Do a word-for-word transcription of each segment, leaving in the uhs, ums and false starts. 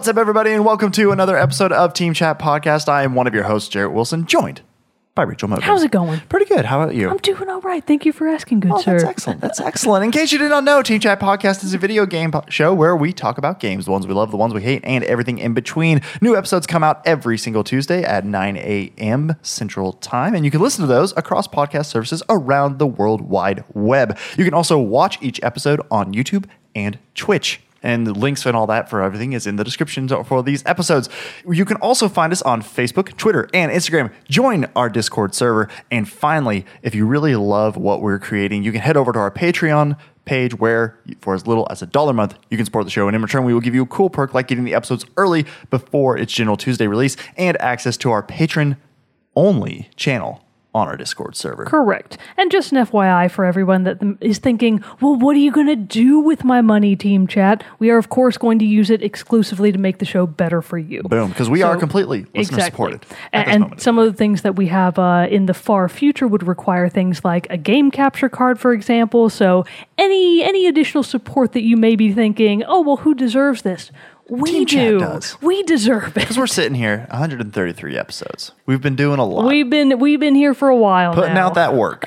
What's up, everybody, and welcome to another episode of Team Chat Podcast. I am one of your hosts, Jarrett Wilson, joined by Rachel Mogens. How's it going? Pretty good. How about you? I'm doing all right. Thank you for asking, good oh, sir. That's excellent. That's excellent. In case you did not know, Team Chat Podcast is a video game po- show where we talk about games, the ones we love, the ones we hate, and everything in between. New episodes come out every single Tuesday at nine a.m. Central Time, and you can listen to those across podcast services around the World Wide Web. You can also watch each episode on YouTube and Twitch. And the links and all that for everything is in the description for these episodes. You can also find us on Facebook, Twitter, and Instagram. Join our Discord server. And finally, if you really love what we're creating, you can head over to our Patreon page where, for as little as a dollar a month, you can support the show. And in return, we will give you a cool perk like getting the episodes early before its general Tuesday release and access to our patron-only channel on our Discord server. Correct. And just an F Y I for everyone that is thinking, well, what are you going to do with my money, Team Chat? We are, of course, going to use it exclusively to make the show better for you. Boom. Because we so, are completely listener-supported. Exactly. And, and some of the things that we have uh, in the far future would require things like a game capture card, for example. So any any additional support that you may be thinking, oh, well, who deserves this? We Team do. Chat does. We deserve it. Because we're sitting here, one hundred thirty-three episodes. We've been doing a lot. We've been we've been here for a while Putting now. out that work.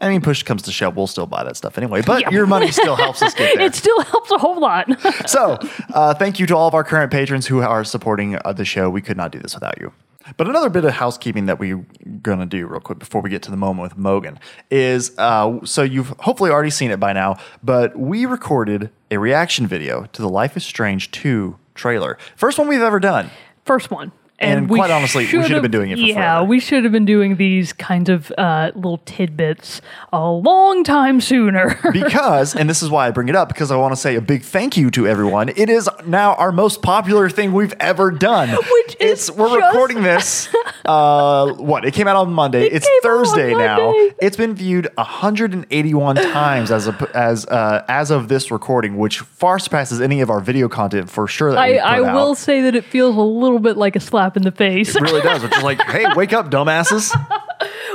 I mean, push comes to shove, we'll still buy that stuff anyway. But yeah. Your money still helps us get there. It still helps a whole lot. So uh, thank you to all of our current patrons who are supporting uh, the show. We could not do this without you. But another bit of housekeeping that we're going to do real quick before we get to the moment with Mogen is, uh, so you've hopefully already seen it by now, but we recorded a reaction video to the Life is Strange two trailer. First one we've ever done. First one. And, and quite honestly, we should have been doing it for Yeah, forever. We should have been doing these kinds of uh, little tidbits a long time sooner. Because, and this is why I bring it up, because I want to say a big thank you to everyone. It is now our most popular thing we've ever done. Which it's, is We're just recording this, uh, what, it came out on Monday. It it's Thursday now. Monday. It's been viewed one hundred eighty-one times as a, as uh, as of this recording, which far surpasses any of our video content for sure. That I, I will out. say that it feels a little bit like a slap in the face. It really does. Which is like, hey, wake up, dumbasses.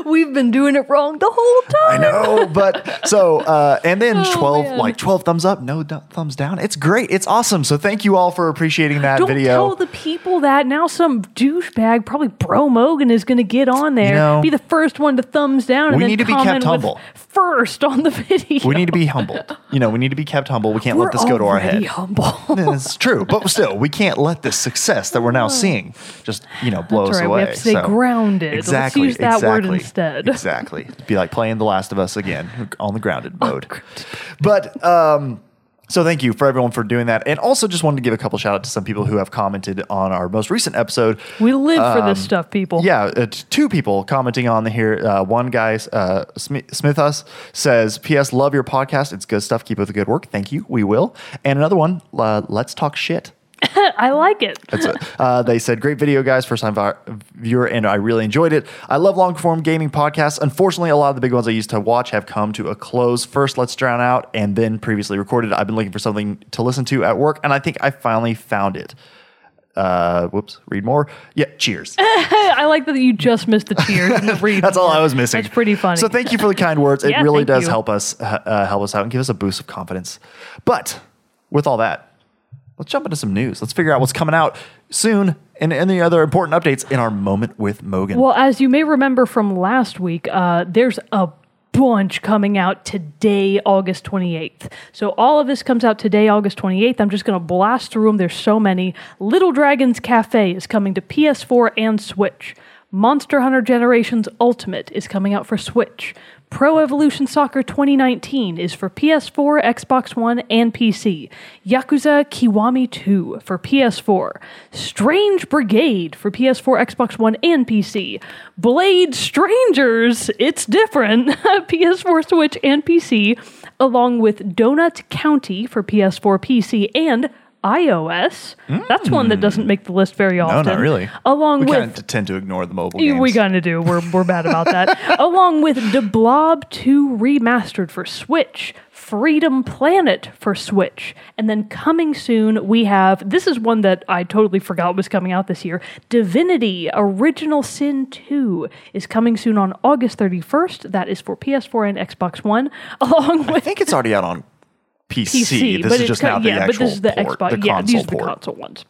We've been doing it wrong the whole time. I know, but so uh, and then oh, twelve man. like twelve thumbs up, no d- thumbs down. It's great. It's awesome. So thank you all for appreciating that Don't video. Don't tell the people that now some douchebag, probably Bro Mogen, is going to get on there, you know, be the first one to thumbs down. We and need then to be kept humble first on the video. We need to be humbled. You know, we need to be kept humble. We can't we're let this go to our head. Humble. It's true, but still, we can't let this success that we're now seeing just, you know, blow That's us right. away. We have to stay so. grounded. Exactly. Let's use that exactly. word instead. Instead. Exactly. It'd be like playing The Last of Us again on the grounded mode. But um, so thank you for everyone for doing that. And also just wanted to give a couple shout out to some people who have commented on our most recent episode. We live um, for this stuff, people. Yeah. Uh, two people commenting on the here. Uh, one guy, uh, Smithus, says, P S Love your podcast. It's good stuff. Keep up the good work. Thank you. We will. And another one, uh, Let's Talk Shit. I like it. That's it. Uh, they said, great video, guys. First time viewer, and I really enjoyed it. I love long-form gaming podcasts. Unfortunately, a lot of the big ones I used to watch have come to a close. First, Let's Drown Out, and then previously recorded. I've been looking for something to listen to at work, and I think I finally found it. Uh, whoops, read more. Yeah, cheers. I like that you just missed the cheers. And the read That's more. all I was missing. That's pretty funny. So thank you for the kind words. It yeah, really does you. help us uh, help us out and give us a boost of confidence. But with all that, let's jump into some news. Let's figure out what's coming out soon and any other important updates in our Moment with Mogen. Well, as you may remember from last week, uh, there's a bunch coming out today, August twenty-eighth. So all of this comes out today, August twenty-eighth. I'm just going to blast through them. There's so many. Little Dragon's Cafe is coming to P S four and Switch. Monster Hunter Generations Ultimate is coming out for Switch. Pro Evolution Soccer twenty nineteen is for P S four, Xbox One, and P C. Yakuza Kiwami two for P S four. Strange Brigade for P S four, Xbox One, and P C. Blade Strangers, it's different, P S four, Switch, and P C, along with Donut County for P S four, P C, and iOS. Mm. That's one that doesn't make the list very often. No, not really. Along we with, kind of tend to ignore the mobile games. We kind of do. We're we're bad about that. Along with Da Blob two Remastered for Switch, Freedom Planet for Switch, and then coming soon we have, this is one that I totally forgot was coming out this year, Divinity Original Sin two is coming soon on August thirty-first. That is for P S four and Xbox One. Along with, I think it's already out on P C. P C, this is just co- now the yeah, actual but this is the port, Xbox, the console yeah, these are the port. console ones.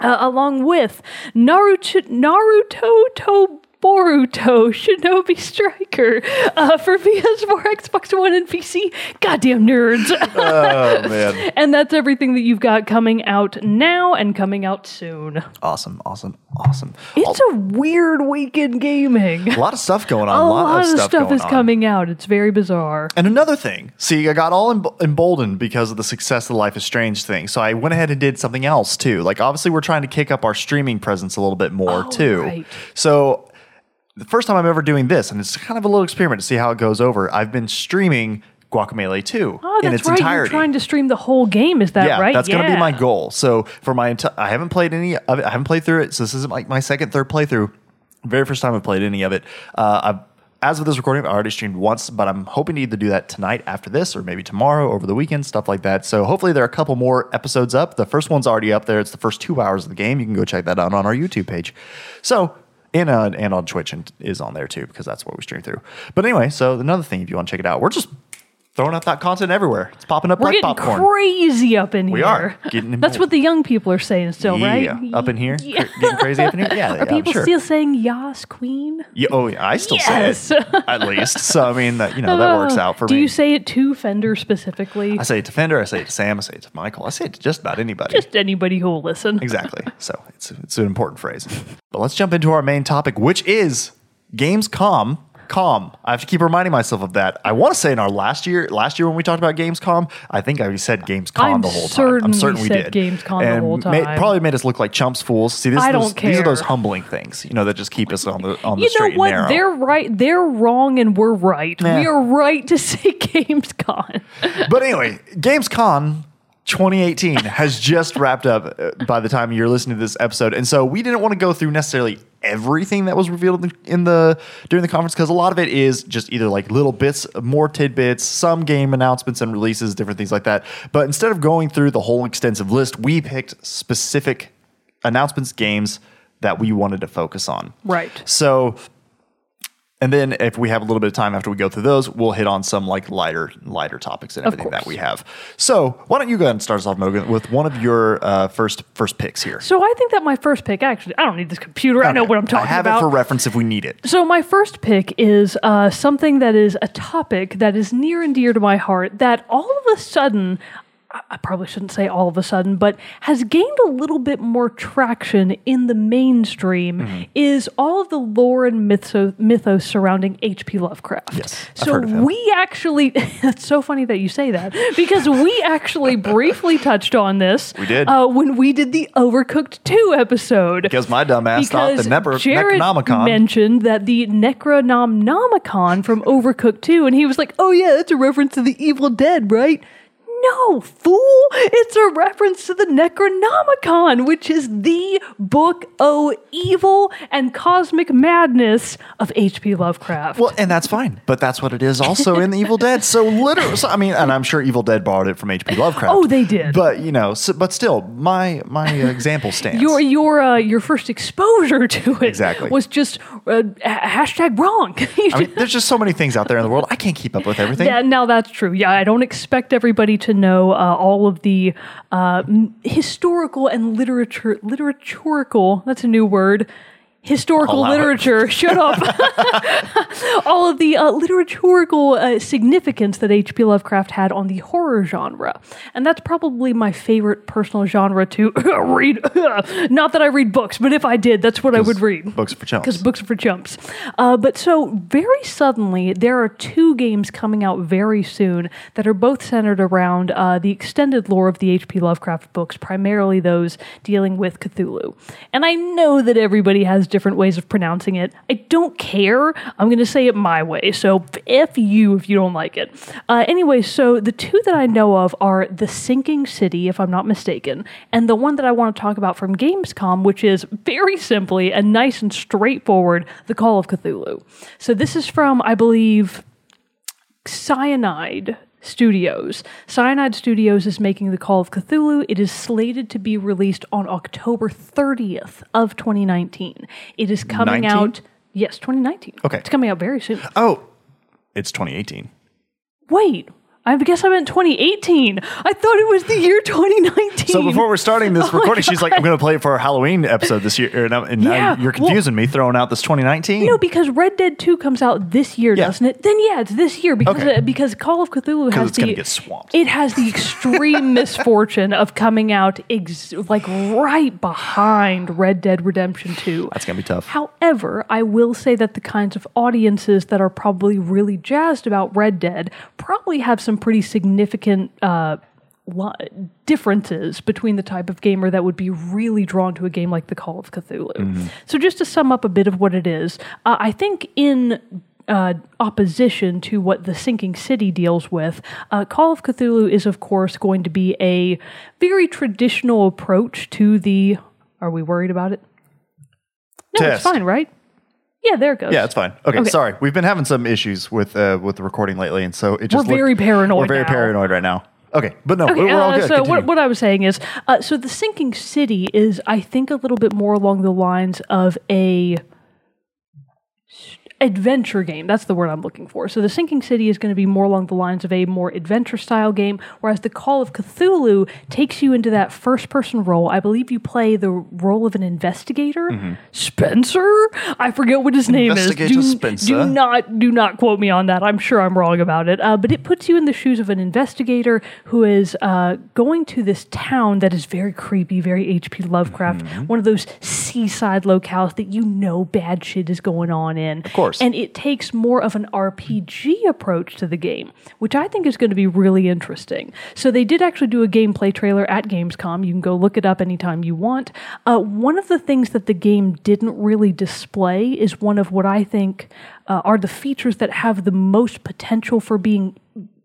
Uh, along with Naruto, Naruto to Boruto, Shinobi Striker uh, for P S four, Xbox One, and P C. Goddamn nerds. Oh, man. And that's everything that you've got coming out now and coming out soon. Awesome, awesome, awesome. It's All- a weird week in gaming. A lot of stuff going on. A lot, lot of, of stuff, stuff is on. coming out. It's very bizarre. And another thing. See, I got all emb- emboldened because of the success of the Life is Strange thing. So I went ahead and did something else, too. Like, obviously, we're trying to kick up our streaming presence a little bit more, oh, too. Right. So... the first time I'm ever doing this, and it's kind of a little experiment to see how it goes over. I've been streaming Guacamelee two oh, in its right. entirety. You're trying to stream the whole game, is that yeah, right? That's yeah, that's going to be my goal. So for my enti- I haven't played any of it. I haven't played through it, so this isn't like my second, third playthrough. Very first time I've played any of it. Uh, I've, as of this recording, I already streamed once, but I'm hoping to either do that tonight after this or maybe tomorrow, over the weekend, stuff like that. So hopefully there are a couple more episodes up. The first one's already up there. It's the first two hours of the game. You can go check that out on our YouTube page. So... In uh, and on Twitch and is on there too, because that's what we stream through. But anyway, so another thing, if you want to check it out, we're just throwing out that content everywhere. It's popping up we're like popcorn. We're getting crazy up in we here. We are. Getting that's more. What the young people are saying still, yeah. right? Up in here? Yeah. Cra- getting crazy up in here? Yeah. Are yeah, people sure. still saying Yas Queen? Yeah, oh, yeah. I still yes. say it, at least. So, I mean, that you know, that works out for Do me. Do you say it to Fender specifically? I say it to Fender. I say it to Sam. I say it to Michael. I say it to just about anybody. Just anybody who will listen. Exactly. So, it's it's an important phrase. But let's jump into our main topic, which is Gamescom. Calm. I have to keep reminding myself of that. I want to say in our last year, last year when we talked about Gamescom, I think I said Gamescom I'm the whole time. I'm certain we did. Gamescom and the whole time. Made, probably made us look like chumps, fools. See, this, I those, don't care. These are those humbling things, you know, that just keep us on the on the you straight and narrow. You know what? They're right. They're wrong, and we're right. Nah. We are right to say Gamescom. But anyway, Gamescom twenty eighteen has just wrapped up by the time you're listening to this episode, and so we didn't want to go through necessarily everything that was revealed in the, in the during the conference, because a lot of it is just either like little bits, more tidbits, some game announcements and releases, different things like that. But instead of going through the whole extensive list, we picked specific announcements, games that we wanted to focus on. Right. So, and then if we have a little bit of time after we go through those, we'll hit on some like lighter lighter topics and everything that we have. So why don't you go ahead and start us off, Mogens, with one of your uh, first first picks here. So I think that my first pick, actually, I don't need this computer. Okay. I know what I'm talking about. I have about. it for reference if we need it. So my first pick is uh, something that is a topic that is near and dear to my heart that all of a sudden... I probably shouldn't say all of a sudden, but has gained a little bit more traction in the mainstream mm-hmm. is all of the lore and mythos, mythos surrounding H P. Lovecraft. Yes, I've so heard of him. we actually, it's so funny that you say that, because we actually briefly touched on this. We did. Uh, when we did the Overcooked two episode. Because my dumb ass thought the Nepro- Necronomicon. Mentioned that the Necronomicon from Overcooked two, and he was like, oh yeah, that's a reference to the Evil Dead, right? No, fool! It's a reference to the Necronomicon, which is the book of evil and cosmic madness of H P. Lovecraft. Well, and that's fine, but that's what it is also in the Evil Dead. So literally, so, I mean, and I'm sure Evil Dead borrowed it from H P. Lovecraft. Oh, they did. But you know, so, but still, my my example stands. Your your uh, your first exposure to it exactly. was just uh, hashtag wrong. I mean, there's just so many things out there in the world. I can't keep up with everything. Yeah, now that's true. Yeah, I don't expect everybody to. To know uh, all of the uh, m- historical and literature, literaturical, that's a new word, historical literature, shut up, all of the uh, literaturical uh, significance that H P. Lovecraft had on the horror genre. And that's probably my favorite personal genre to read. Not that I read books, but if I did, that's what I would read. Books for chumps. Because books are for chumps. Uh, but so very suddenly, there are two games coming out very soon that are both centered around uh, the extended lore of the H P. Lovecraft books, primarily those dealing with Cthulhu. And I know that everybody has different ways of pronouncing it. I don't care. I'm going to say it my way. So F you if you don't like it. Uh, anyway, so the two that I know of are The Sinking City, if I'm not mistaken, and the one that I want to talk about from Gamescom, which is very simply and nice and straightforward, The Call of Cthulhu. So this is from, I believe, Cyanide Studios. Cyanide Studios is making The Call of Cthulhu. It is slated to be released on October thirtieth of twenty nineteen. It is coming nineteen? Out... Yes, twenty nineteen. Okay. It's coming out very soon. Oh, it's twenty eighteen. Wait. I I guess I meant twenty eighteen. I thought it was the year twenty nineteen. So before we're starting this oh recording, she's like, I'm going to play it for our Halloween episode this year. And, and yeah, I, you're confusing well, me throwing out this twenty nineteen. You know, because Red Dead two comes out this year, yeah. doesn't it? Then yeah, it's this year because okay. uh, because Call of Cthulhu has it's the... Get swamped. It has the extreme misfortune of coming out ex- like right behind Red Dead Redemption two. That's going to be tough. However, I will say that the kinds of audiences that are probably really jazzed about Red Dead probably have some pretty significant uh, lo- differences between the type of gamer that would be really drawn to a game like The Call of Cthulhu. Mm-hmm. So just to sum up a bit of what it is, uh, I think in uh, opposition to what The Sinking City deals with, uh, Call of Cthulhu is, of course, going to be a very traditional approach to the... Are we worried about it? No, Test. It's fine, right? Yeah, there it goes. Yeah, it's fine. Okay, okay, sorry. We've been having some issues with uh, with the recording lately, and so it just we're very looked, paranoid. We're very now. paranoid right now. Okay, but no, okay, we're, we're all good. Uh, so what, what I was saying is, uh, so The Sinking City is, I think, a little bit more along the lines of a adventure game. That's the word I'm looking for. So The Sinking City is going to be more along the lines of a more adventure-style game, whereas The Call of Cthulhu takes you into that first-person role. I believe you play the role of an investigator. Mm-hmm. Spencer? I forget what his name is. Investigator Spencer. Do not, do not quote me on that. I'm sure I'm wrong about it. Uh, but it puts you in the shoes of an investigator who is uh, going to this town that is very creepy, very H P. Lovecraft, mm-hmm. one of those seaside locales that you know bad shit is going on in. Of course. And it takes more of an R P G approach to the game, which I think is going to be really interesting. So they did actually do a gameplay trailer at Gamescom. You can go look it up anytime you want. Uh, one of the things that the game didn't really display is one of what I think uh, are the features that have the most potential for being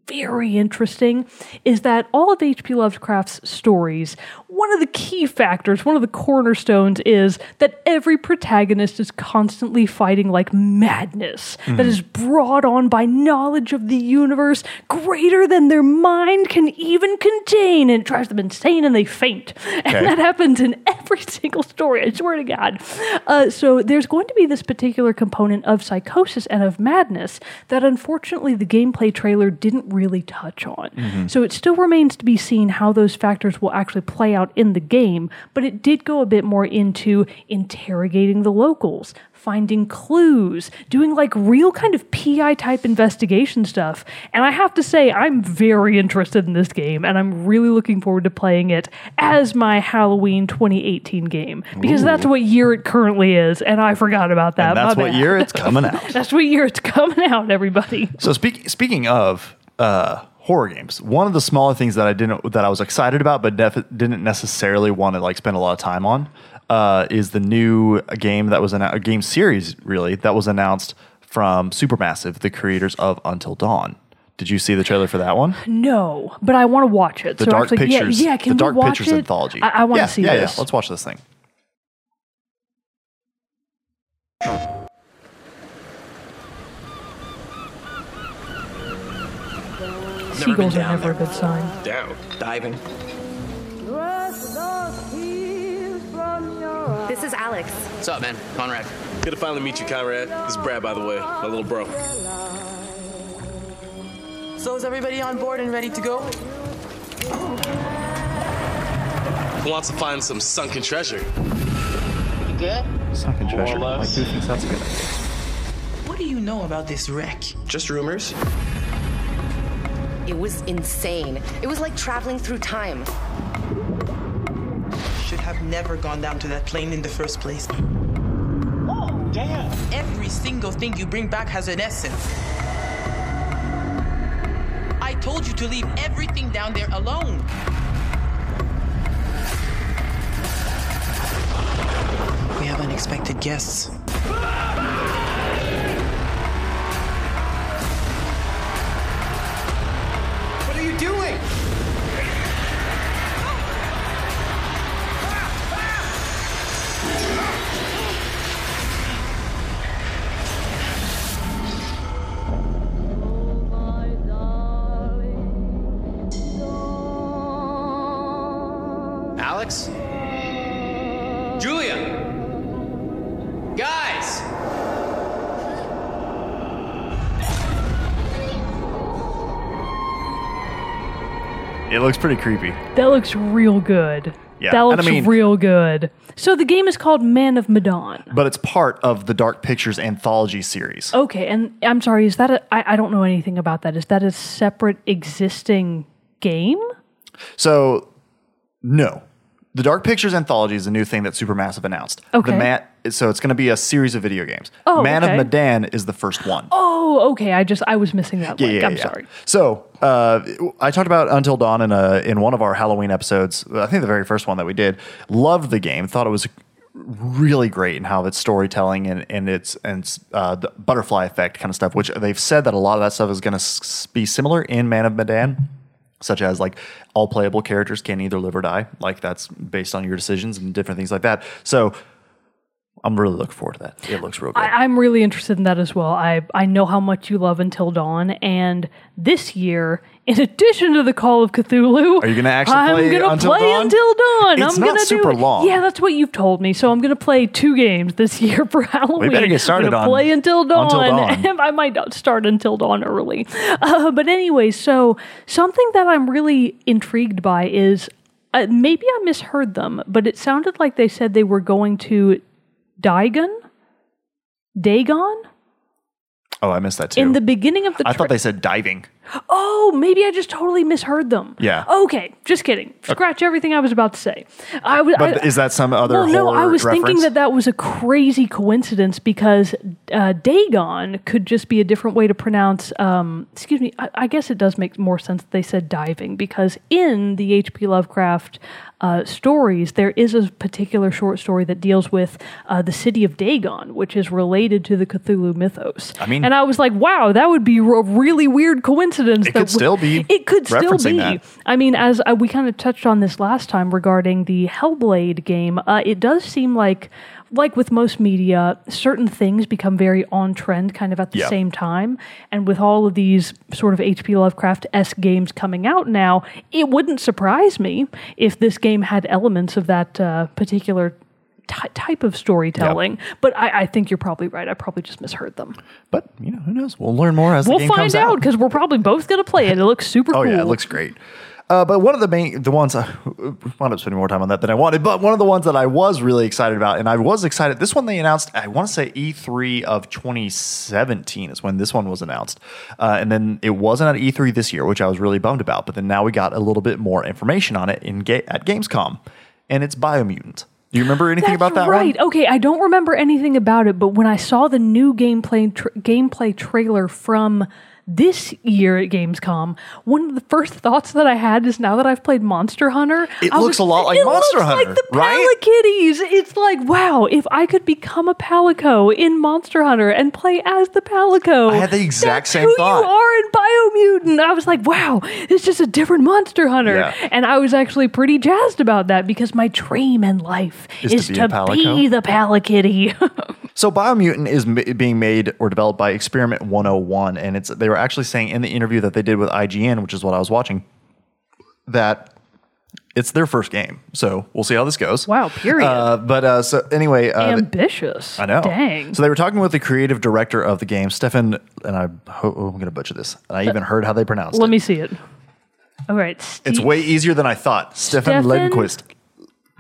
very interesting, is that all of H P. Lovecraft's stories, one of the key factors, one of the cornerstones is that every protagonist is constantly fighting like madness mm. that is brought on by knowledge of the universe greater than their mind can even contain, and it drives them insane and they faint. Okay. And that happens in every single story, I swear to God. Uh, so there's going to be this particular component of psychosis and of madness that unfortunately the gameplay trailer didn't really touch on. Mm-hmm. So it still remains to be seen how those factors will actually play out in the game, but it did go a bit more into interrogating the locals, finding clues, doing like real kind of P I type investigation stuff. And I have to say, I'm very interested in this game, and I'm really looking forward to playing it as my Halloween twenty eighteen game, because Ooh. That's what year it currently is, and I forgot about that. And that's my what bad. year it's coming out. That's what year it's coming out, everybody. So speak, speaking of... Uh, horror games. One of the smaller things that I didn't, that I was excited about, but def- didn't necessarily want to like spend a lot of time on, uh, is the new game that was an, a game series really that was announced from Supermassive, the creators of Until Dawn. Did you see the trailer for that one? No, but I want to watch it. The so Dark actually, Pictures. Yeah, yeah, can the Dark we watch Pictures it? Anthology. I, I want to yeah, see yeah, this. Yeah, let's watch this thing. Seagulls are never a good sign. Down, diving. This is Alex. What's up, man? Conrad. Good to finally meet you, Conrad. This is Brad, by the way, my little bro. So is everybody on board and ready to go? Who wants to find some sunken treasure? You good? Sunken treasure? Like, who thinks that's a good idea? What do you know about this wreck? Just rumors. It was insane. It was like traveling through time. Should have never gone down to that plane in the first place. Oh, damn. Every single thing you bring back has an essence. I told you to leave everything down there alone. We have unexpected guests. Doing? Alex? Julia? Guys! It looks pretty creepy. That looks real good. Yeah. That looks and I mean, real good. So the game is called Man of Medan. But it's part of the Dark Pictures Anthology series. Okay, and I'm sorry, is that a, I, I don't know anything about that. Is that a separate existing game? So, no. The Dark Pictures Anthology is a new thing that Supermassive announced. Okay. The Ma- so it's going to be a series of video games. Oh, Man okay. of Medan is the first one. Oh, okay. I just I was missing that yeah, link. Yeah, I'm yeah. sorry. So uh, I talked about Until Dawn in a, in one of our Halloween episodes. I think the very first one that we did. Loved the game. Thought it was really great in how it's storytelling and, and its and uh, the butterfly effect kind of stuff, which they've said that a lot of that stuff is going to s- be similar in Man of Medan. Such as like all playable characters can either live or die. Like that's based on your decisions and different things like that. So I'm really looking forward to that. It looks real good. I, I'm really interested in that as well. I, I know how much you love Until Dawn. And this year, in addition to The Call of Cthulhu, are you going to actually I'm play gonna Until play Dawn? Until Dawn. It's I'm not gonna super do, long. Yeah, that's what you've told me. So I'm going to play two games this year for Halloween. We better get started on play Until Dawn. Until Dawn. I might not start Until Dawn early. Uh, but anyway, so something that I'm really intrigued by is uh, maybe I misheard them, but it sounded like they said they were going to Dagon? Dagon? Oh, I missed that too. In the beginning of the... Tri- I thought they said diving. Oh, maybe I just totally misheard them. Yeah. Okay, just kidding. Scratch okay. everything I was about to say. I was. But I, is that some other well, horror no, I was reference? Thinking that that was a crazy coincidence because uh, Dagon could just be a different way to pronounce... Um, excuse me, I, I guess it does make more sense that they said diving because in the H P. Lovecraft... Uh, stories, there is a particular short story that deals with uh, the city of Dagon, which is related to the Cthulhu mythos. I mean, and I was like, wow, that would be a really weird coincidence. It that could w- still be. It could still be. That. I mean, as uh, we kind of touched on this last time regarding the Hellblade game, uh, it does seem like, like with most media, certain things become very on-trend kind of at the yeah. same time. And with all of these sort of H P. Lovecraft-esque games coming out now, it wouldn't surprise me if this game had elements of that uh, particular t- type of storytelling. Yeah. But I, I think you're probably right. I probably just misheard them. But, you know, who knows? We'll learn more as we'll the game comes out. We'll find out because we're probably both going to play it. It looks super oh, cool. Oh, yeah, it looks great. Uh, but one of the main, the ones I wound up spending more time on that than I wanted, but one of the ones that I was really excited about, and I was excited, this one they announced, I want to say E three of twenty seventeen is when this one was announced. Uh, and then it wasn't at E three this year, which I was really bummed about, but then now we got a little bit more information on it in ga- at Gamescom, and it's Biomutant. Do you remember anything That's about that right. one? Okay, I don't remember anything about it, but when I saw the new gameplay tra- gameplay trailer from... this year at Gamescom, one of the first thoughts that I had is now that I've played Monster Hunter, it I looks was, a lot like Monster Hunter. It looks like the Palikitties. Right? It's like, wow, if I could become a Palico in Monster Hunter and play as the Palico, I had the exact that's same who thought. You are in Biomutant. I was like, wow, it's just a different Monster Hunter, yeah. and I was actually pretty jazzed about that because my dream in life is, is to, be, to be the Palikitty. So Biomutant is m- being made or developed by Experiment one oh one, and it's they were actually saying in the interview that they did with I G N, which is what I was watching, that it's their first game. So we'll see how this goes. Wow, period. Uh, but uh, so anyway... Uh, ambitious. I know. Dang. So they were talking with the creative director of the game, Stefan, and I, oh, I'm going to butcher this. And I even heard how they pronounced it. Let me see it. All right. Steve. It's way easier than I thought. Stefan Lundqvist.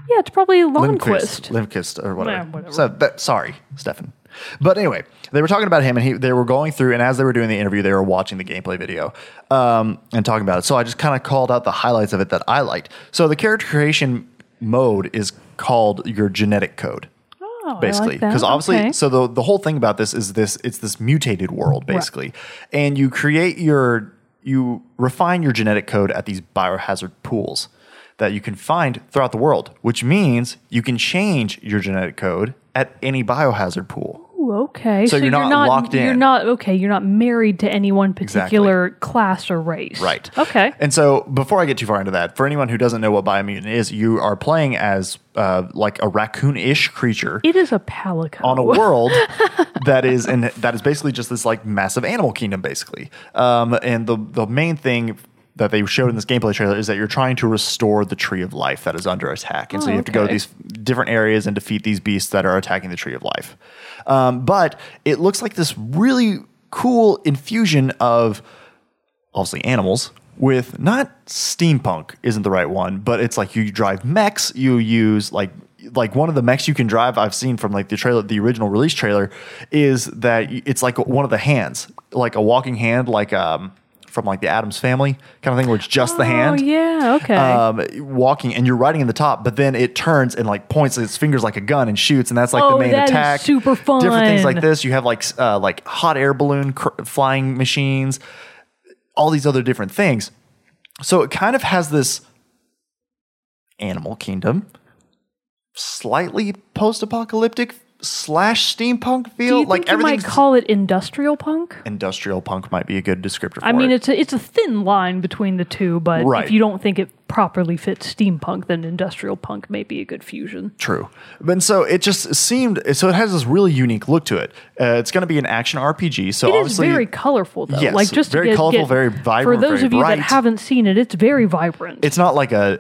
Yeah, it's probably Lundqvist. Lundqvist or whatever. Nah, whatever. So that, sorry, Stefan. But anyway, they were talking about him, and he, they were going through, and as they were doing the interview, they were watching the gameplay video um, and talking about it. So I just kind of called out the highlights of it that I liked. So the character creation mode is called your genetic code. Oh, basically, because like obviously, okay. so the the whole thing about this is this: it's this mutated world, basically, right. and you create your you refine your genetic code at these biohazard pools that you can find throughout the world, which means you can change your genetic code at any biohazard pool. Ooh, okay. So, so you're, you're not, not locked in. You're not, okay, you're not married to any one particular exactly. class or race. Right. Okay. And so before I get too far into that, for anyone who doesn't know what Biomutant is, you are playing as uh, like a raccoon-ish creature. It is a palico. On a world that is in, that is basically just this like massive animal kingdom, basically. Um, and the the main thing... that they showed in this gameplay trailer is that you're trying to restore the Tree of Life that is under attack. And oh, so you have okay. to go to these different areas and defeat these beasts that are attacking the Tree of Life. Um, but it looks like this really cool infusion of, obviously, animals with not steampunk isn't the right one, but it's like you drive mechs, you use like like one of the mechs you can drive I've seen from like the trailer, the original release trailer, is that it's like one of the hands, like a walking hand, like um from like the Addams Family kind of thing, where it's just oh, the hand. Oh yeah, okay. Um, walking, and you're riding in the top, but then it turns and like points its fingers like a gun and shoots, and that's like oh, the main that attack. Is super fun. Different things like this. You have like uh, like hot air balloon cr- flying machines, all these other different things. So it kind of has this Animal Kingdom, slightly post-apocalyptic slash steampunk feel. Do you like think you might call it industrial punk? Industrial punk might be a good descriptor for it. I mean, it. it's, a, it's a thin line between the two, but right. if you don't think it properly fits steampunk, then industrial punk may be a good fusion. True. And so it just seemed, so it has this really unique look to it. Uh, it's going to be an action R P G. So it obviously, is very colorful, though. Yes, like just very get, colorful, get, very vibrant, for those of you bright. That haven't seen it, it's very vibrant. It's not like a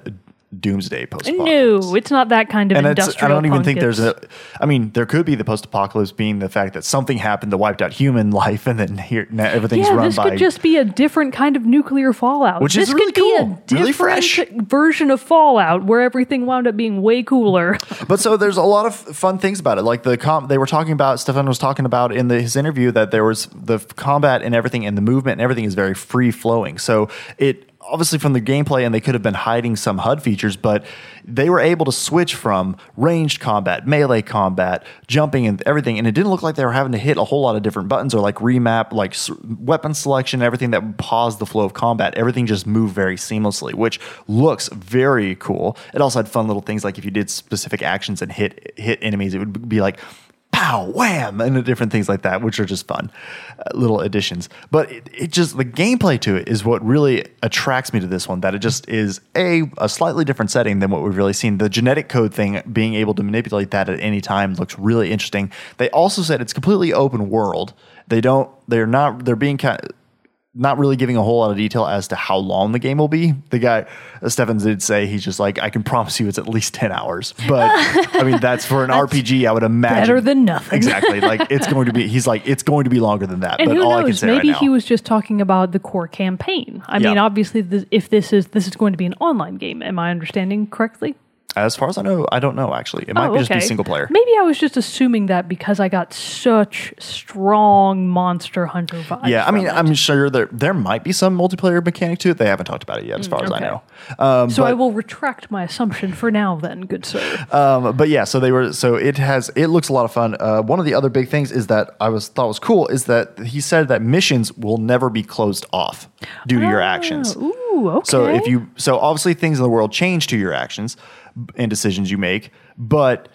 doomsday post-apocalypse. No, it's not that kind of and industrial. I don't even punk. think there's a... I mean, there could be the post-apocalypse being the fact that something happened that wiped out human life, and then here now everything's yeah, run by... Yeah, this could just be a different kind of nuclear Fallout. Which this is really cool. Really fresh. Version of Fallout where everything wound up being way cooler. But so there's a lot of fun things about it. Like the com- they were talking about, Stefan was talking about in the, his interview that there was the combat and everything and the movement and everything is very free-flowing. So it... Obviously from the gameplay, and they could have been hiding some H U D features, but they were able to switch from ranged combat, melee combat, jumping and everything. And it didn't look like they were having to hit a whole lot of different buttons or like remap, like weapon selection, everything that would pause the flow of combat. Everything just moved very seamlessly, which looks very cool. It also had fun little things like if you did specific actions and hit hit enemies, it would be like... Pow, wham, and the different things like that, which are just fun uh, little additions. But it, it just, the gameplay to it is what really attracts me to this one, that it just is a, a slightly different setting than what we've really seen. The genetic code thing, being able to manipulate that at any time looks really interesting. They also said it's completely open world. They don't, they're not, they're being kind of, not really giving a whole lot of detail as to how long the game will be. The guy, uh, Stefan did say, he's just like, I can promise you it's at least ten hours. But I mean, that's for an that's R P G, I would imagine. Better than nothing. Exactly. Like it's going to be, he's like, it's going to be longer than that. And but who all knows, I can say maybe right now, he was just talking about the core campaign. I yep. mean, obviously this, if this is, this is going to be an online game. Am I understanding correctly? As far as I know, I don't know, actually. It might oh, okay. just be single player. Maybe I was just assuming that because I got such strong Monster Hunter vibes. Yeah, I mean, it. I'm sure there there might be some multiplayer mechanic to it. They haven't talked about it yet, as far mm, okay. as I know. Um, so but, I will retract my assumption for now then, good sir. Um, but yeah, so they were. So it has. It looks a lot of fun. Uh, one of the other big things is that I was thought was cool is that he said that missions will never be closed off due to oh, your actions. Ooh, okay. So if you so obviously things in the world change to your actions and decisions you make, but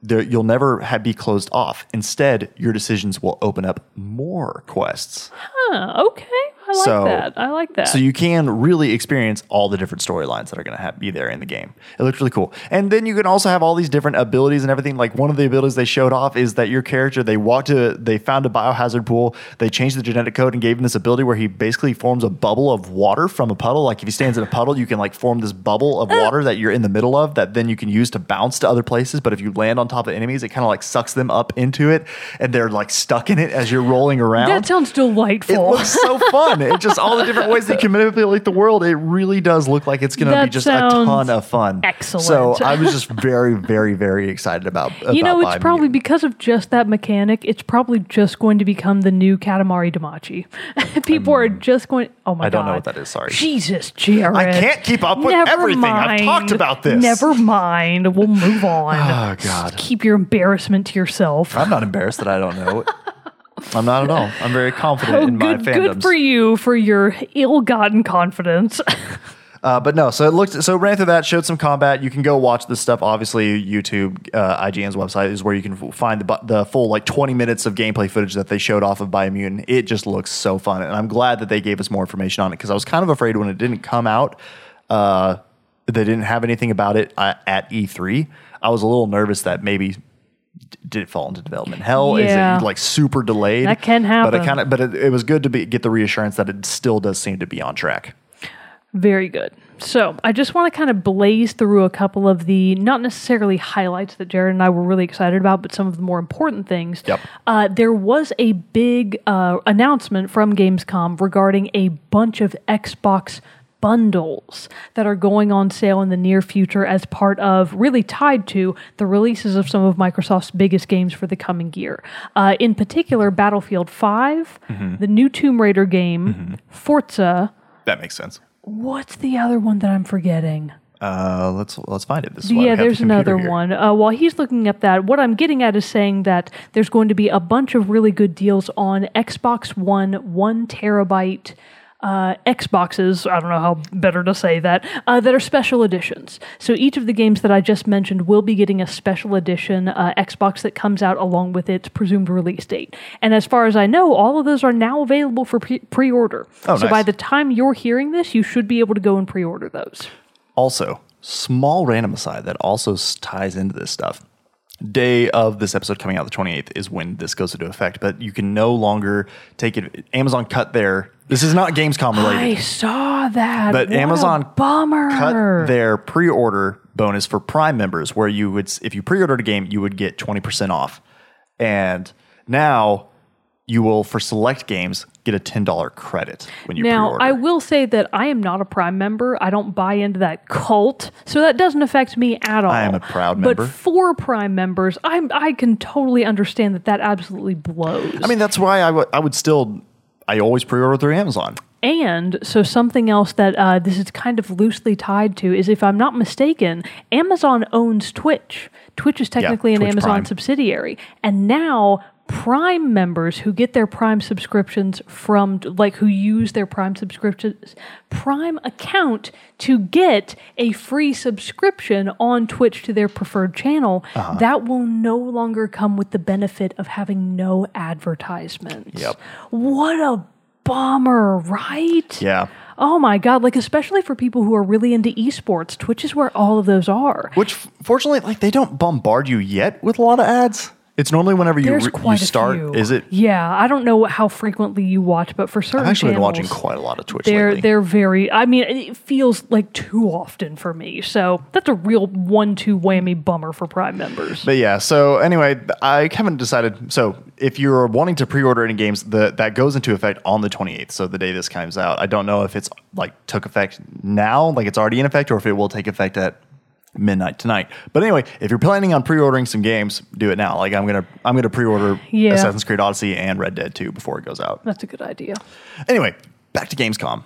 there, you'll never have, be closed off. Instead, your decisions will open up more quests. Huh, okay. I like so, that. I like that. So you can really experience all the different storylines that are going to be there in the game. It looks really cool. And then you can also have all these different abilities and everything. Like one of the abilities they showed off is that your character, they walked to, they found a biohazard pool. They changed the genetic code and gave him this ability where he basically forms a bubble of water from a puddle. Like if he stands in a puddle, you can like form this bubble of water that you're in the middle of that then you can use to bounce to other places. But if you land on top of enemies, it kind of like sucks them up into it and they're like stuck in it as you're rolling around. That sounds delightful. It looks so fun. It's just all the different ways they can manipulate the world. It really does look like it's going to be just a ton of fun. Excellent. So I was just very, very, very excited about Biomutant. You know, it's probably because of just that mechanic, it's probably just going to become the new Katamari Damacy. People um, are just going, oh my God. I don't know what that is, sorry. Jesus, Jared. I can't keep up with Never everything. Mind. I've talked about this. Never mind. We'll move on. Oh, God. Just keep your embarrassment to yourself. I'm not embarrassed that I don't know it. I'm not at all. I'm very confident oh, in good, my fandoms. Good for you for your ill-gotten confidence. uh, but no, so it looked so ran through that, showed some combat. You can go watch this stuff. Obviously, YouTube, uh, I G N's website is where you can find the the full like twenty minutes of gameplay footage that they showed off of Biomutant. It just looks so fun, and I'm glad that they gave us more information on it because I was kind of afraid when it didn't come out, uh, they didn't have anything about it uh, at E three. I was a little nervous that maybe. Did it fall into development hell? Yeah. Is it like super delayed? That can happen. But it kind of, but it, it was good to be, get the reassurance that it still does seem to be on track. Very good. So I just want to kind of blaze through a couple of the not necessarily highlights that Jared and I were really excited about, but some of the more important things. Yep. Uh, there was a big uh, announcement from Gamescom regarding a bunch of Xbox bundles that are going on sale in the near future as part of, really tied to, the releases of some of Microsoft's biggest games for the coming year. Uh, in particular, Battlefield five, mm-hmm. the new Tomb Raider game, mm-hmm. Forza. That makes sense. What's the other one that I'm forgetting? Uh, let's let's find it. This is yeah, there's the another here. one. Uh, while he's looking up that, what I'm getting at is saying that there's going to be a bunch of really good deals on Xbox One, one terabyte uh, Xboxes, I don't know how better to say that, uh, that are special editions. So each of the games that I just mentioned will be getting a special edition uh, Xbox that comes out along with its presumed release date. And as far as I know, all of those are now available for pre- pre-order. Oh, so nice. By the time you're hearing this, you should be able to go and pre-order those. Also, small random aside that also ties into this stuff. Day of this episode coming out, the twenty-eighth, is when this goes into effect, but you can no longer take it. Amazon cut their... This is not Gamescom related. I saw that. But what Amazon bummer. cut their pre-order bonus for Prime members, where you would, if you pre-ordered a game, you would get twenty percent off. And now... you will, for select games, get a ten dollars credit when you now, pre-order. Now, I will say that I am not a Prime member. I don't buy into that cult, so that doesn't affect me at all. I am a proud member. But for Prime members, I'm, I can totally understand that that absolutely blows. I mean, that's why I, w- I would still... I always pre-order through Amazon. And so something else that uh, this is kind of loosely tied to is, if I'm not mistaken, Amazon owns Twitch. Twitch is technically yeah, Twitch an Amazon Prime. subsidiary. And now... Prime members who get their Prime subscriptions from, like, who use their Prime subscriptions, Prime account to get a free subscription on Twitch to their preferred channel, uh-huh. that will no longer come with the benefit of having no advertisements. Yep. What a bummer, right? Yeah. Oh my God. Like, especially for people who are really into esports, Twitch is where all of those are. Which, fortunately, like, they don't bombard you yet with a lot of ads. It's normally whenever you, re- you start, few. is it? Yeah, I don't know how frequently you watch, but for certain I've actually channels, been watching quite a lot of Twitch they're, lately. They're very, I mean, it feels like too often for me. So that's a real one-two whammy bummer for Prime members. But yeah, so anyway, I haven't decided. So if you're wanting to pre-order any games, the, that goes into effect on the twenty-eighth, so the day this comes out. I don't know if it's like took effect now, like it's already in effect, or if it will take effect at midnight tonight. But anyway, if you're planning on pre-ordering some games, do it now. Like, I'm gonna I'm gonna pre-order yeah. Assassin's Creed Odyssey and Red Dead two before it goes out. That's a good idea. Anyway, back to Gamescom.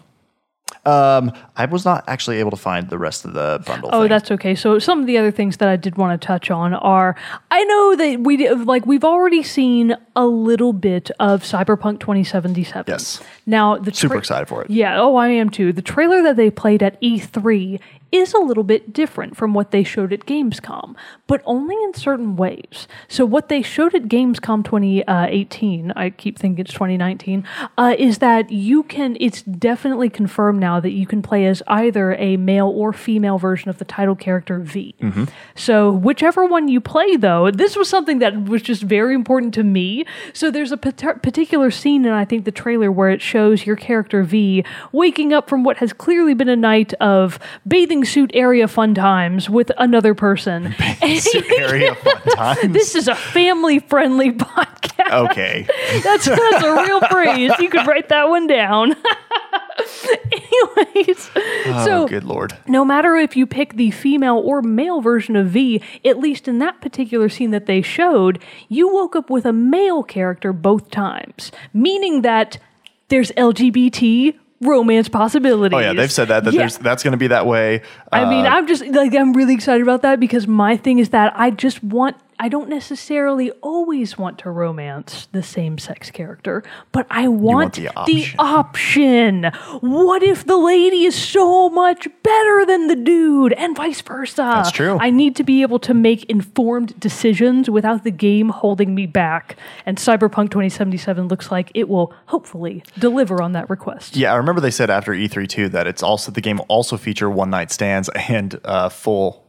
Um, I was not actually able to find the rest of the bundle. Oh, thing. That's okay. So some of the other things that I did want to touch on are, I know that we like we've already seen a little bit of Cyberpunk twenty seventy-seven. Yes. Now the tra- super excited for it. Yeah. Oh, I am too. The trailer that they played at E three is a little bit different from what they showed at Gamescom, but only in certain ways. So what they showed at Gamescom twenty eighteen, I keep thinking it's twenty nineteen, uh, is that you can, it's definitely confirmed now that you can play as either a male or female version of the title character V. Mm-hmm. So whichever one you play, though, this was something that was just very important to me. So there's a pat- particular scene in, I think, the trailer where it shows your character V waking up from what has clearly been a night of bathing suit area fun times with another person. Suit area fun times? This is a family-friendly podcast. Okay. That's, that's a real phrase. You could write that one down. Anyways, oh, so good Lord. No matter if you pick the female or male version of V, at least in that particular scene that they showed, you woke up with a male character both times, meaning that there's L G B T romance possibilities. Oh yeah, they've said that, that yeah. there's, that's going to be that way. Uh, I mean, I'm just like, I'm really excited about that, because my thing is that I just want, I don't necessarily always want to romance the same sex character, but I want, want the, option. the option. What if the lady is so much better than the dude, and vice versa? That's true. I need to be able to make informed decisions without the game holding me back. And Cyberpunk twenty seventy-seven looks like it will hopefully deliver on that request. Yeah, I remember they said after E three too that it's also, the game will also feature one night stands and uh, full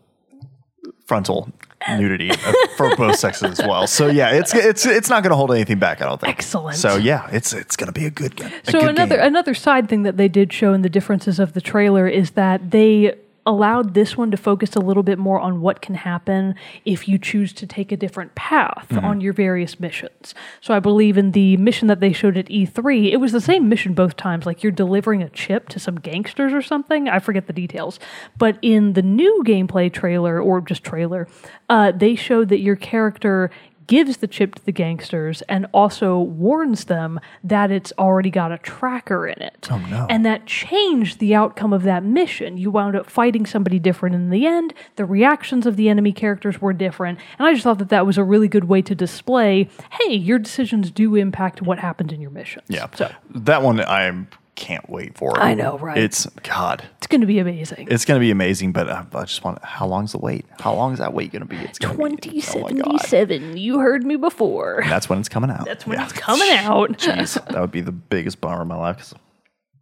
frontal nudity for both sexes as well. So yeah, it's it's it's not going to hold anything back, I don't think. Excellent. So yeah, it's it's going to be a good game. So another another side thing that they did show in the differences of the trailer is that they allowed this one to focus a little bit more on what can happen if you choose to take a different path mm-hmm. on your various missions. So I believe in the mission that they showed at E three, it was the same mission both times, like you're delivering a chip to some gangsters or something. I forget the details. But in the new gameplay trailer, or just trailer, uh, they showed that your character gives the chip to the gangsters and also warns them that it's already got a tracker in it. Oh, no. And that changed the outcome of that mission. You wound up fighting somebody different in the end. The reactions of the enemy characters were different. And I just thought that that was a really good way to display, hey, your decisions do impact what happened in your missions. Yeah. So that one I can't wait for. I know, right? It's, God. It's going to be amazing. It's going to be amazing, but I, I just want, how long's the wait? How long is that wait going to be? It's twenty seventy-seven. Oh, you heard me before. And that's when it's coming out. That's when yeah. it's coming out. Jeez, that would be the biggest bummer of my life because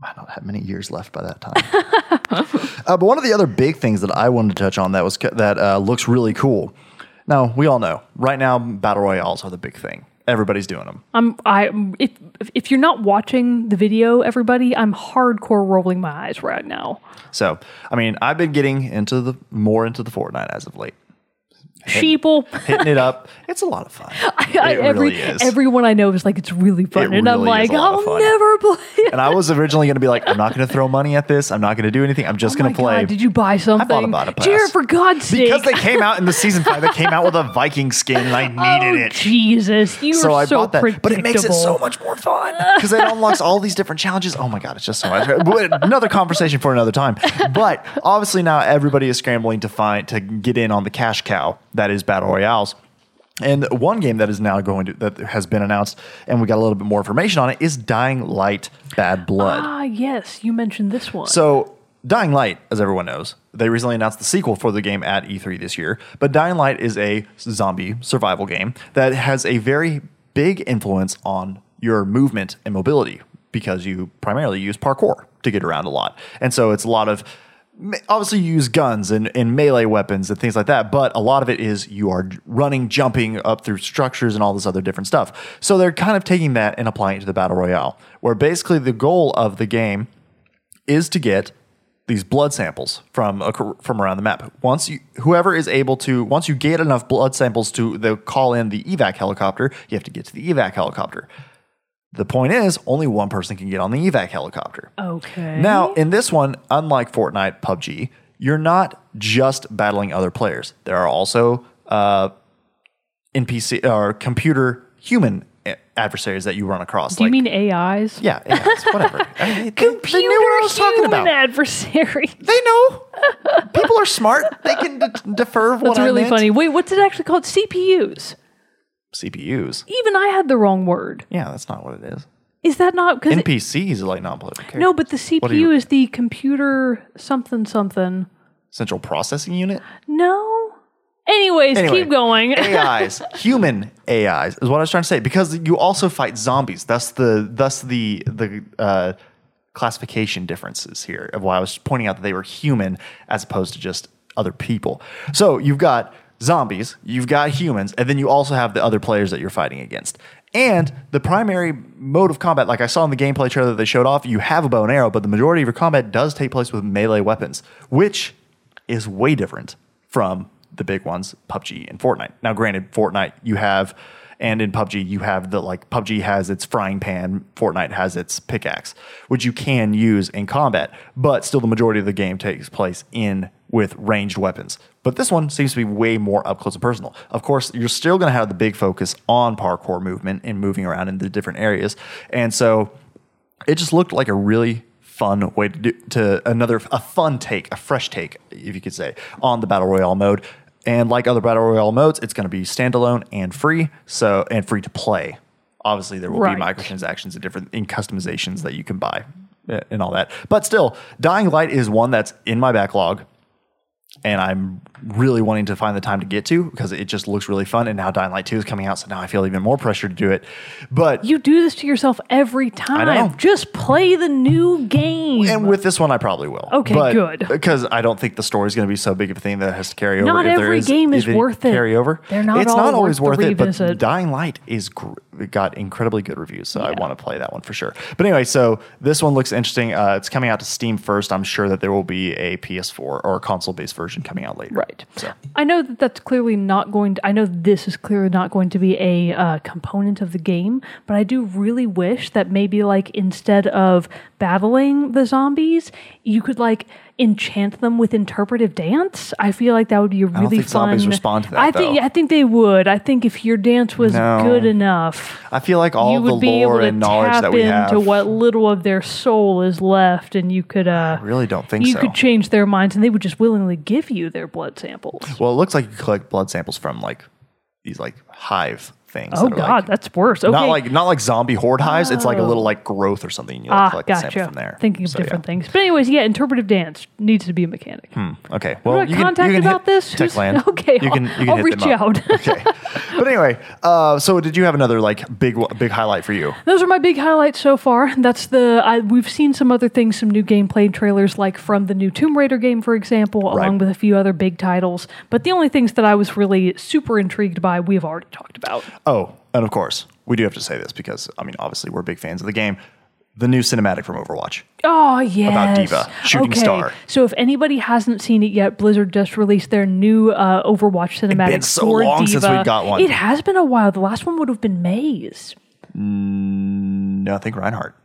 I don't have many years left by that time. uh, but one of the other big things that I wanted to touch on that was that uh, looks really cool. Now, we all know right now, battle royales are the big thing. Everybody's doing them. I'm, I, if, if you're not watching the video, everybody, I'm hardcore rolling my eyes right now. So, I mean, I've been getting into the more into the Fortnite as of late. Hit, Sheeple. Hitting it up. It's a lot of fun. I, I, it every, really is. Everyone I know is like, it's really fun. It and really I'm like, I'll never play it. And I was originally going to be like, I'm not going to throw money at this. I'm not going to do anything. I'm just oh going to play. God, did you buy something? I bought a battle pass. Jared, for God's sake. Because they came out in the season five, they came out with a Viking skin and I needed oh, it. Jesus. You so are I so bought that. But it makes it so much more fun because it unlocks all these different challenges. Oh my God, it's just so much. Another conversation for another time. But obviously now everybody is scrambling to find, to get in on the cash cow that is battle royales. And one game that is now going to, that has been announced, and we got a little bit more information on it, is Dying Light Bad Blood. Ah, yes, you mentioned this one. So Dying Light, as everyone knows, they recently announced the sequel for the game at E three this year. But Dying Light is a zombie survival game that has a very big influence on your movement and mobility because you primarily use parkour to get around a lot. And so it's a lot of, obviously you use guns and, and melee weapons and things like that, but a lot of it is you are running, jumping up through structures and all this other different stuff. So they're kind of taking that and applying it to the battle royale, where basically the goal of the game is to get these blood samples from a, from around the map. Once you, whoever is able to, once you get enough blood samples to they'll call in the evac helicopter, you have to get to the evac helicopter. The point is, only one person can get on the evac helicopter. Okay. Now, in this one, unlike Fortnite, P U B G, you're not just battling other players. There are also uh, N P C or computer human adversaries that you run across. Do like, you mean A Is? Yeah, A Is, whatever. I mean, computer they, they knew what I was talking about. Adversaries. They know. People are smart. They can d- defer That's what really I meant. That's really funny. Wait, what's it actually called? C P Us. C P Us. Even I had the wrong word. Yeah, that's not what it is. Is that not? Because N P Cs is like non-political characters. No, but the C P U you, is the computer something something. Central Processing Unit? No. Anyways, anyway, keep going. A Is. Human A Is is what I was trying to say. Because you also fight zombies. That's the that's the the uh, classification differences here of why I was pointing out that they were human as opposed to just other people. So you've got zombies, you've got humans, and then you also have the other players that you're fighting against. And the primary mode of combat, like I saw in the gameplay trailer that they showed off, you have a bow and arrow, but the majority of your combat does take place with melee weapons, which is way different from the big ones, P U B G and Fortnite. Now, granted, Fortnite you have, and in P U B G you have the, like, P U B G has its frying pan, Fortnite has its pickaxe, which you can use in combat, but still the majority of the game takes place in with ranged weapons. But this one seems to be way more up close and personal. Of course, you're still going to have the big focus on parkour movement and moving around in the different areas. And so it just looked like a really fun way to do to another, a fun take, a fresh take, if you could say, on the Battle Royale mode. And like other Battle Royale modes, it's going to be standalone and free. So, and free to play. Obviously there will right. be microtransactions and different and customizations that you can buy and all that. But still, Dying Light is one that's in my backlog. And I'm really wanting to find the time to get to because it just looks really fun. And now Dying Light two is coming out, so now I feel even more pressure to do it. But you do this to yourself every time. I know. Just play the new game. And with this one, I probably will. Okay, but good. Because I don't think the story is going to be so big of a thing that has to carry not over. Not every there is, game is worth it. Carry over. They're not. It's all not always worth it. But Dying Light is gr- it got incredibly good reviews, so yeah. I want to play that one for sure. But anyway, so this one looks interesting. Uh, it's coming out to Steam first. I'm sure that there will be a P S four or a console-based version coming out later. Right. So. I know that that's clearly not going to... I know this is clearly not going to be a uh, component of the game, but I do really wish that maybe, like, instead of battling the zombies, you could, like... enchant them with interpretive dance. I feel like that would be really fun. I don't think fun. Zombies respond to that, I think, though. I think they would. I think if your dance was no. good enough, I feel like all the lore and knowledge that we have. You would be able to tap into what little of their soul is left, and you could... Uh, I really don't think you so. You could change their minds, and they would just willingly give you their blood samples. Well, it looks like you collect blood samples from, like, these, like, hive things. Oh, that God, like, that's worse. Okay. Not like not like zombie horde hives. Oh. It's like a little like growth or something. You like, ah, collect gotcha. The sample from there. Thinking of so, different yeah. things. But anyways, yeah, interpretive dance needs to be a mechanic. Hmm. Okay. Well, what you can, contact you can about this. Techland. Okay. You can, you can I'll hit reach them out. Okay. But anyway, uh, so did you have another like big big highlight for you? Those are my big highlights so far. That's the I, we've seen some other things, some new gameplay trailers, like from the new Tomb Raider game, for example, right. along with a few other big titles. But the only things that I was really super intrigued by, we've already talked about. Oh, and of course, we do have to say this because, I mean, obviously we're big fans of the game. The new cinematic from Overwatch. Oh, yes. About D.Va, shooting okay. star. So if anybody hasn't seen it yet, Blizzard just released their new uh, Overwatch cinematic. It's been so for long D.Va. Since we got one. It has been a while. The last one would have been Maze. Mm, no, I think Reinhardt.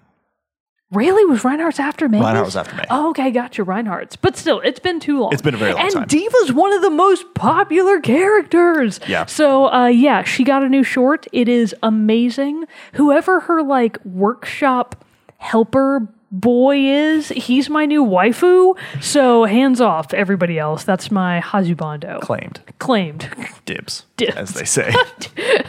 Really? Was Reinhardt's after May? Reinhardt was after May. Oh, okay, gotcha. Reinhardt's. But still, it's been too long. It's been a very long and time. And D.Va's one of the most popular characters. Yeah. So, uh, yeah, she got a new short. It is amazing. Whoever her, like, workshop helper boy is, he's my new waifu. So, hands off, everybody else. That's my Hazubando. Claimed. Claimed. Dibs. Dibs. As they say.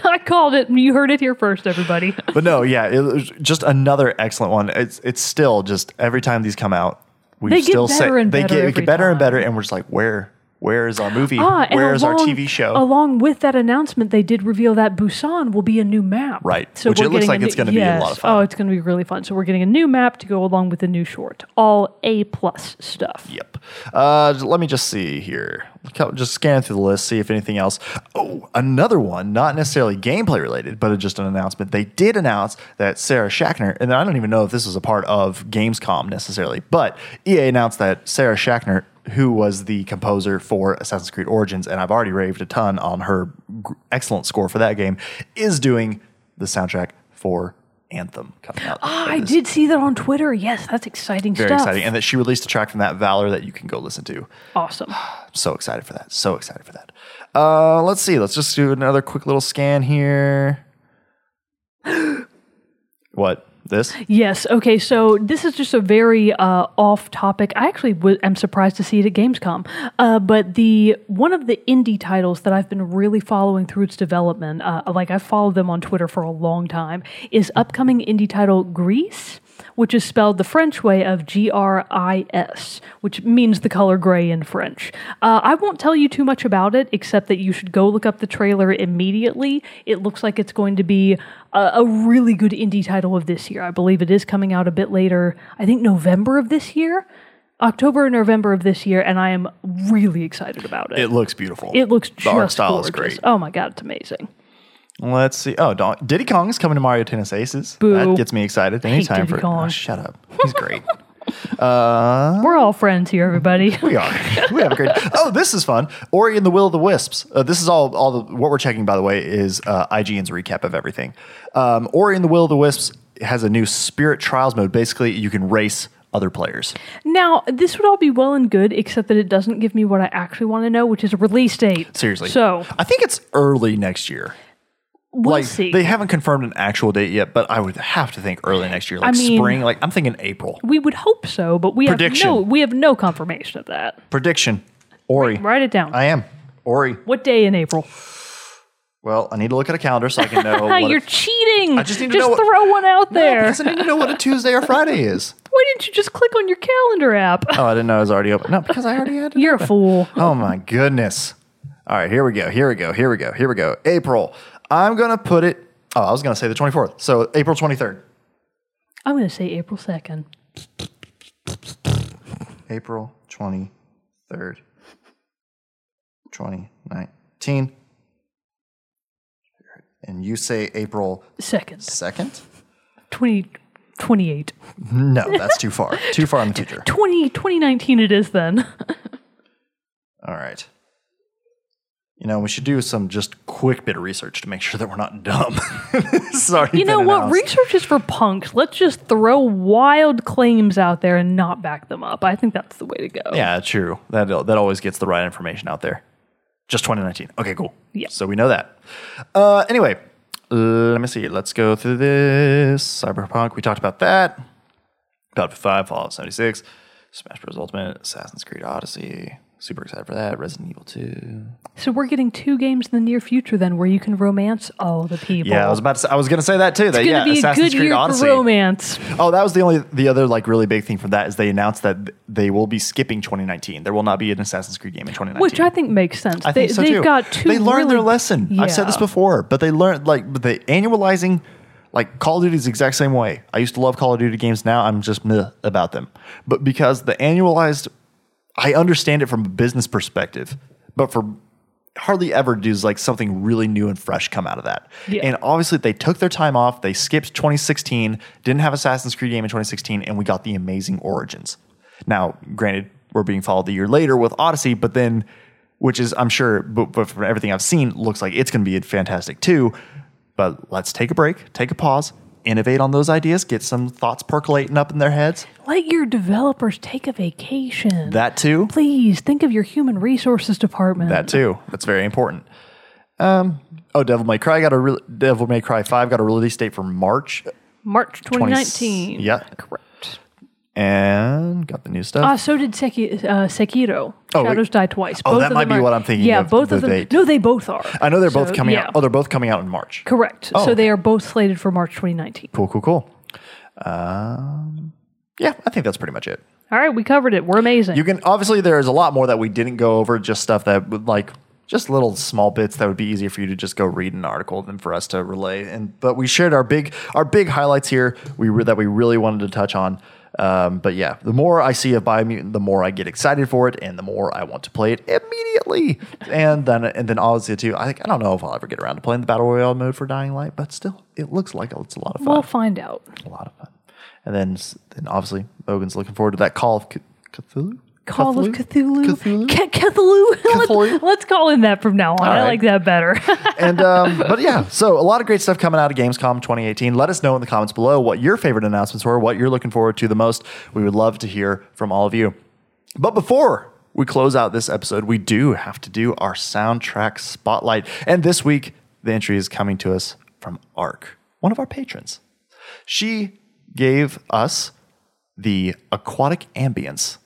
I called it. You heard it here first, everybody. But no, yeah, it was just another excellent one. It's it's still just every time these come out, we they still say they get, get better time. and better, and we're just like, where where is our movie? Ah, where is along, our T V show? Along with that announcement, they did reveal that Busan will be a new map, right? So which it looks like new, it's going to yes. be a lot of fun. Oh, it's going to be really fun. So we're getting a new map to go along with the new short. All A plus stuff. Yep. Uh, let me just see here. Just scan through the list, see if anything else. Oh, another one, not necessarily gameplay related, but just an announcement. They did announce that Sarah Schachner, and I don't even know if this was a part of Gamescom necessarily, but E A announced that Sarah Schachner, who was the composer for Assassin's Creed Origins, and I've already raved a ton on her excellent score for that game, is doing the soundtrack for Anthem coming out. Oh, I did see that on Twitter. Yes, that's exciting stuff. Very exciting. And that she released a track from that, Valor, that you can go listen to. Awesome. I'm so excited for that. So excited for that. Uh, let's see. Let's just do another quick little scan here. What? This? Yes. Okay. So this is just a very uh, off topic. I actually w- am surprised to see it at Gamescom. Uh, but the one of the indie titles that I've been really following through its development, uh, like I've followed them on Twitter for a long time, is upcoming indie title Gris, which is spelled the French way of G R I S, which means the color gray in French. Uh, I won't tell you too much about it, except that you should go look up the trailer immediately. It looks like it's going to be a, a really good indie title of this year. I believe it is coming out a bit later, I think November of this year. October and November of this year, and I am really excited about it. It looks beautiful. It looks just gorgeous. The art style is great. Oh my God, it's amazing. Let's see. Oh, Don- Diddy Kong is coming to Mario Tennis Aces. Boo. That gets me excited. Anytime for Kong. Oh, shut up. He's great. uh, We're all friends here, everybody. We are. We have a great. Oh, this is fun. Ori and the Will of the Wisps. Uh, this is all. All the what we're checking, by the way, is uh, I G N's recap of everything. Um, Ori and the Will of the Wisps has a new Spirit Trials mode. Basically, you can race other players. Now, this would all be well and good, except that it doesn't give me what I actually want to know, which is a release date. Seriously. So I think it's early next year. We'll like, see. They haven't confirmed an actual date yet, but I would have to think early next year, like I mean, spring. Like I'm thinking April. We would hope so, but we Prediction. have no we have no confirmation of that. Prediction. Ori. Wait, write it down. I am. Ori. What day in April? Well, I need to look at a calendar so I can know. What You're a, cheating. I just need to just know. Just throw what, one out there. No, because I need to know what a Tuesday or Friday is. Why didn't you just click on your calendar app? Oh, I didn't know it was already open. No, because I already had it. You're open. A fool. Oh my goodness. All right, here we go. Here we go. Here we go. Here we go. April. I'm going to put it... Oh, I was going to say the twenty-fourth. So, April twenty-third. I'm going to say April second. April twenty-third. twenty nineteen. and you say April second. Second? Twenty twenty-eight. No, that's too far. Too far in the future. Twenty twenty nineteen it is then. All right. You know, we should do some just quick bit of research to make sure that we're not dumb. Sorry. You know what? Announced. Research is for punks. Let's just throw wild claims out there and not back them up. I think that's the way to go. Yeah, true. That that always gets the right information out there. Just twenty nineteen. Okay, cool. Yeah. So we know that. Uh, anyway, let me see. Let's go through this. Cyberpunk. We talked about that. Battlefield five, Fallout seventy-six, Smash Bros. Ultimate, Assassin's Creed Odyssey. Super excited for that. Resident Evil two. So we're getting two games in the near future then where you can romance all the people. Yeah, I was about to say, I was going to say that too. It's that, yeah, be Assassin's a good Creed year Odyssey. For romance. Oh, that was the only the other like really big thing from that is they announced that they will be skipping twenty nineteen. There will not be an Assassin's Creed game in twenty nineteen. Which I think makes sense. I they, think so they've too. Got two They learned really, their lesson. Yeah. I've said this before, but they learned like the annualizing like Call of Duty is the exact same way. I used to love Call of Duty games, now I'm just meh about them. But because the annualized I understand it from a business perspective, but for hardly ever does like something really new and fresh come out of that. Yeah. And obviously they took their time off. They skipped twenty sixteen, didn't have Assassin's Creed game in twenty sixteen, and we got the amazing Origins. Now, granted, we're being followed a year later with Odyssey, but then, which is, I'm sure, but, but from everything I've seen, looks like it's going to be fantastic too. But let's take a break, take a pause, innovate on those ideas, get some thoughts percolating up in their heads. Let your developers take a vacation. That too. Please think of your human resources department. That too. That's very important. Um, oh, Devil May Cry got a re- Devil May Cry five got a release date for March. March twenty nineteen. twenty, yeah. Correct. And got the new stuff. Uh, so did Seki- uh, Sekiro. Oh, Shadows wait. Die Twice. Both oh, that of might them be are, what I'm thinking yeah, of. Both the of them. Date. No, they both are. I know they're so, both coming yeah. out. Oh, they're both coming out in March. Correct. Oh, so okay. They are both slated for March twenty nineteen. Cool, cool, cool. Um, yeah, I think that's pretty much it. All right, we covered it. We're amazing. You can obviously there's a lot more that we didn't go over, just stuff that would like just little small bits that would be easier for you to just go read an article than for us to relay. And but we shared our big our big highlights here we re- that we really wanted to touch on. Um, but yeah, the more I see of Biomutant, the more I get excited for it, and the more I want to play it immediately. and then, and then obviously too, I think I don't know if I'll ever get around to playing the battle royale mode for Dying Light, but still, it looks like it's a lot of fun. We'll find out. A lot of fun. And then, then obviously, Mogen's looking forward to that Call of C- Cthulhu. Call Cthulhu? of Cthulhu. Cthulhu. C- Cthulhu. Cthulhu. Let's, let's call him that from now on. Right. I like that better. and um, But yeah, so a lot of great stuff coming out of Gamescom twenty eighteen. Let us know in the comments below what your favorite announcements were, what you're looking forward to the most. We would love to hear from all of you. But before we close out this episode, we do have to do our soundtrack spotlight. And this week, the entry is coming to us from Ark, one of our patrons. She gave us the aquatic ambience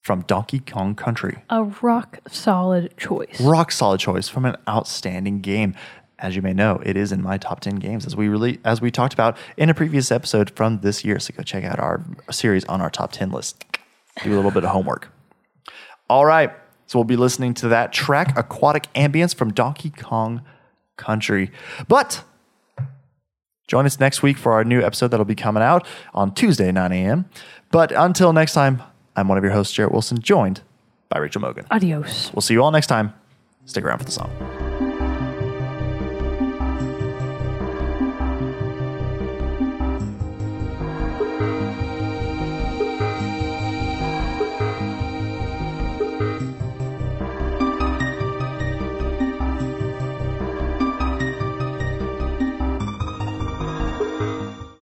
from Donkey Kong Country. A rock solid choice. Rock solid choice from an outstanding game. As you may know, it is in my top ten games, as we really as we talked about in a previous episode from this year. So go check out our series on our top ten list. Do a little bit of homework. All right. So we'll be listening to that track, Aquatic Ambience from Donkey Kong Country. But join us next week for our new episode that'll be coming out on Tuesday, nine a.m. But until next time, I'm one of your hosts, Jarrett Wilson, joined by Rachel Mogens. Adios. We'll see you all next time. Stick around for the song.